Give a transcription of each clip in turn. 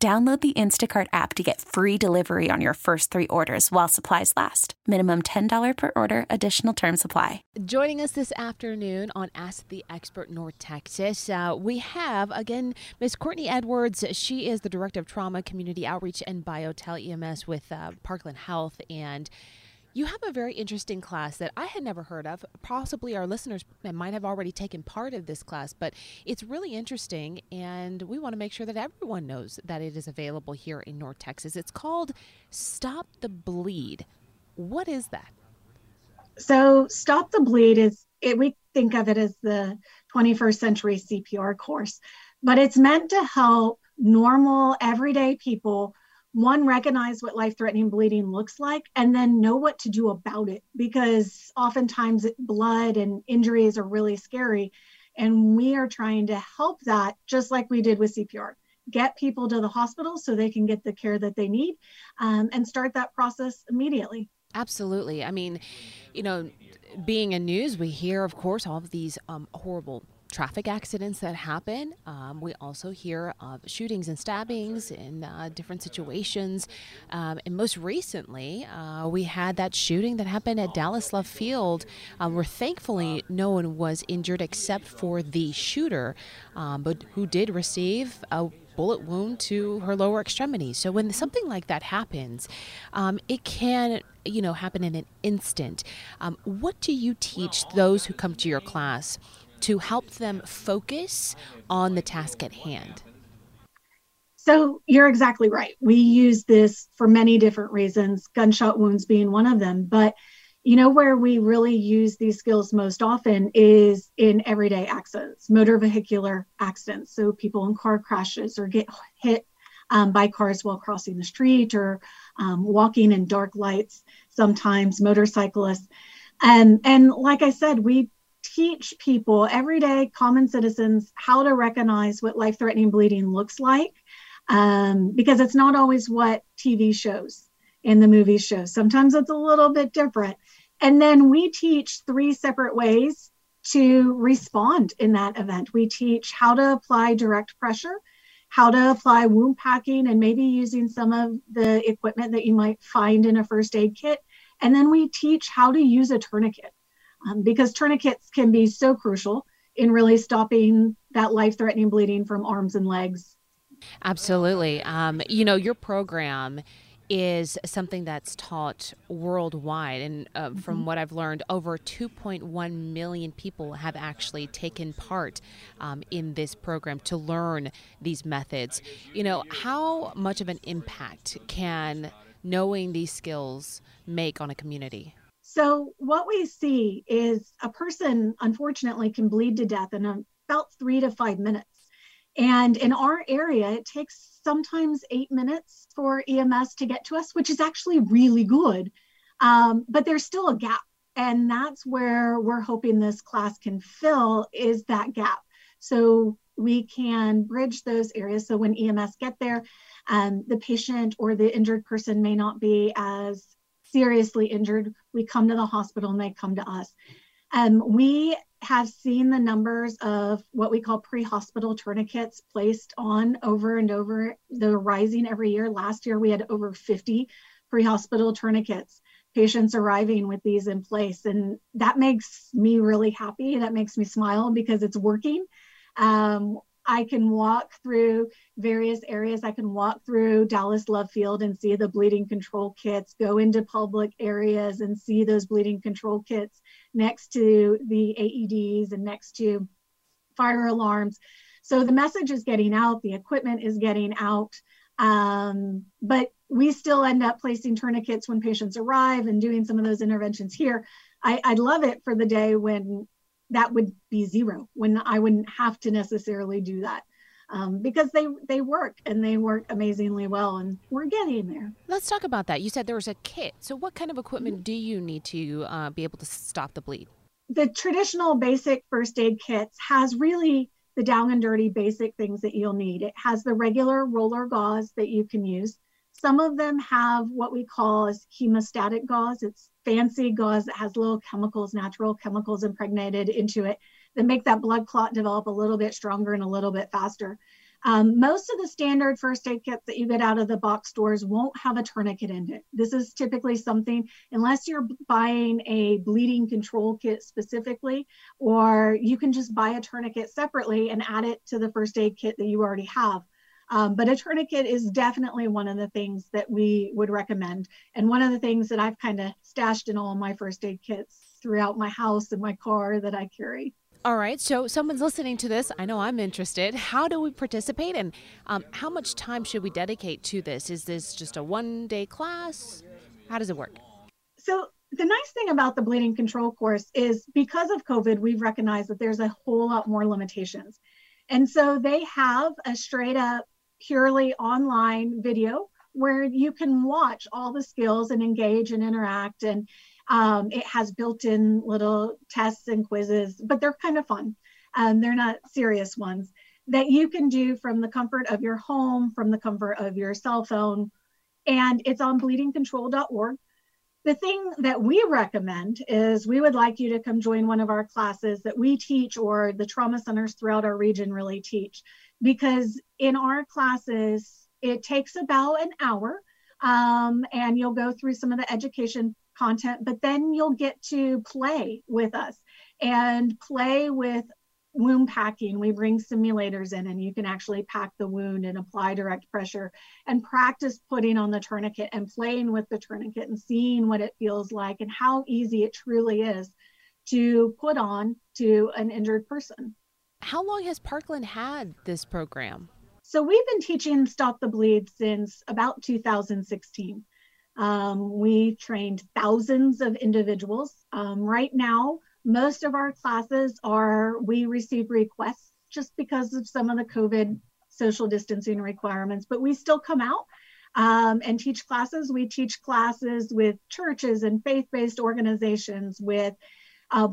Download the Instacart app to get free delivery on your first three orders while supplies last. Minimum $10 per order. Additional terms apply. Joining us this afternoon on Ask the Expert North Texas, we have, again, Ms. Courtney Edwards. She is the Director of Trauma, Community Outreach, and BioTel EMS with Parkland Health. And you have a very interesting class that I had never heard of. Possibly our listeners might have already taken part of this class, but it's really interesting, and we want to make sure that everyone knows that it is available here in North Texas. It's called Stop the Bleed. What is that? So Stop the Bleed we think of it as the 21st century CPR course, but it's meant to help normal, everyday people one, recognize what life-threatening bleeding looks like, and then know what to do about it, because oftentimes blood and injuries are really scary. And we are trying to help that, just like we did with CPR, get people to the hospital so they can get the care that they need, and start that process immediately. Absolutely. I mean, you know, being in news, we hear, of course, all of these horrible traffic accidents that happen. We also hear of shootings and stabbings in different situations. And most recently, we had that shooting that happened at Dallas Love Field, where thankfully no one was injured except for the shooter, but who did receive a bullet wound to her lower extremity. So when something like that happens, it can, you know, happen in an instant. What do you teach those who come to your class to help them focus on the task at hand? So you're exactly right. We use this for many different reasons, gunshot wounds being one of them. But you know where we really use these skills most often is in everyday accidents, motor vehicular accidents. So people in car crashes or get hit by cars while crossing the street or walking in dark lights, sometimes motorcyclists. And like I said, we teach people, everyday common citizens, how to recognize what life-threatening bleeding looks like, because it's not always what TV shows and the movie shows. Sometimes it's a little bit different. And then we teach three separate ways to respond in that event. We teach how to apply direct pressure, how to apply wound packing, and maybe using some of the equipment that you might find in a first aid kit. And then we teach how to use a tourniquet. Because tourniquets can be so crucial in really stopping that life-threatening bleeding from arms and legs. Absolutely. You know, your program is something that's taught worldwide. And from what I've learned, over 2.1 million people have actually taken part in this program to learn these methods. You know, how much of an impact can knowing these skills make on a community? So what we see is a person, unfortunately, can bleed to death in about 3 to 5 minutes. And in our area, it takes sometimes 8 minutes for EMS to get to us, which is actually really good. But there's still a gap. And that's where we're hoping this class can fill, is that gap. So we can bridge those areas. So when EMS get there, the patient or the injured person may not be as seriously injured. We come to the hospital and they come to us. We have seen the numbers of what we call pre-hospital tourniquets placed on over and over. They're rising every year. Last year, we had over 50 pre-hospital tourniquets, patients arriving with these in place. And that makes me really happy. That makes me smile because it's working. I can walk through various areas. I can walk through Dallas Love Field and see the bleeding control kits, go into public areas and see those bleeding control kits next to the AEDs and next to fire alarms. So the message is getting out, the equipment is getting out, but we still end up placing tourniquets when patients arrive and doing some of those interventions here. I'd love it for the day when that would be zero, when I wouldn't have to necessarily do that. because they work, and they work amazingly well, and we're getting there. Let's talk about that. You said there was a kit. So what kind of equipment do you need to be able to stop the bleed? The traditional basic first aid kits has really the down and dirty basic things that you'll need. It has the regular roller gauze that you can use. Some of them have what we call as hemostatic gauze. It's fancy gauze that has little chemicals, natural chemicals impregnated into it that make that blood clot develop a little bit stronger and a little bit faster. Most of the standard first aid kits that you get out of the box stores won't have a tourniquet in it. This is typically something, unless you're buying a bleeding control kit specifically, or you can just buy a tourniquet separately and add it to the first aid kit that you already have. But a tourniquet is definitely one of the things that we would recommend. And one of the things that I've kind of stashed in all my first aid kits throughout my house and my car that I carry. All right, so someone's listening to this. I know I'm interested. How do we participate, and how much time should we dedicate to this? Is this just a one-day class? How does it work? So the nice thing about the bleeding control course is because of COVID, we've recognized that there's a whole lot more limitations. And so they have a straight-up, purely online video where you can watch all the skills and engage and interact, and it has built-in little tests and quizzes, but they're kind of fun. They're not serious ones that you can do from the comfort of your home, from the comfort of your cell phone, and it's on bleedingcontrol.org. The thing that we recommend is we would like you to come join one of our classes that we teach, or the trauma centers throughout our region really teach, because in our classes, it takes about an hour, and you'll go through some of the education content, but then you'll get to play with us and play with wound packing. We bring simulators in, and you can actually pack the wound and apply direct pressure and practice putting on the tourniquet and playing with the tourniquet and seeing what it feels like and how easy it truly is to put on to an injured person. How long has Parkland had this program? So we've been teaching Stop the Bleed since about 2016. We trained thousands of individuals. Right now, most of our classes are, we receive requests just because of some of the COVID social distancing requirements, but we still come out and teach classes. We teach classes with churches and faith-based organizations, with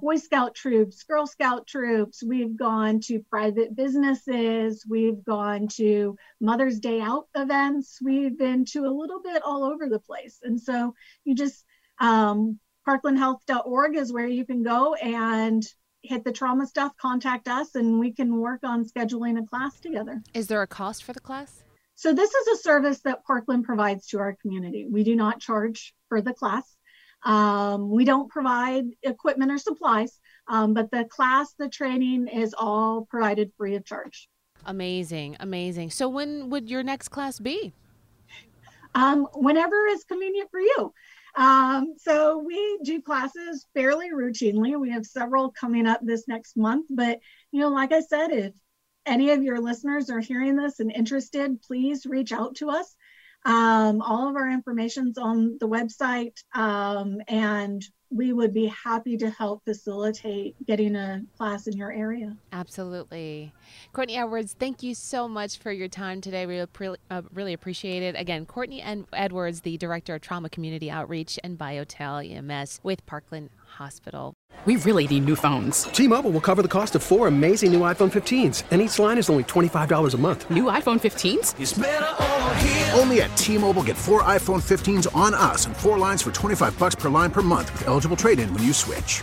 Boy Scout troops, Girl Scout troops. We've gone to private businesses. We've gone to Mother's Day Out events. We've been to a little bit all over the place. And so you just, parklandhealth.org is where you can go and hit the trauma stuff, contact us, and we can work on scheduling a class together. Is there a cost for the class? So this is a service that Parkland provides to our community. We do not charge for the class. We don't provide equipment or supplies, but the class, the training is all provided free of charge. Amazing, amazing. So when would your next class be? Whenever is convenient for you. So we do classes fairly routinely. We have several coming up this next month, but you know, like I said, if any of your listeners are hearing this and interested, please reach out to us. All of our information's on the website, and we would be happy to help facilitate getting a class in your area. Absolutely. Courtney Edwards, thank you so much for your time today. We really appreciate it. Again, Courtney Edwards, the Director of Trauma Community Outreach and BioTel EMS with Parkland Hospital. We really need new phones. T-Mobile will cover the cost of four amazing new iPhone 15s, and each line is only $25 a month. New iPhone 15s? It's better over here. Only at T-Mobile, get four iPhone 15s on us and four lines for $25 per line per month with eligible trade-in when you switch.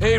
Hey,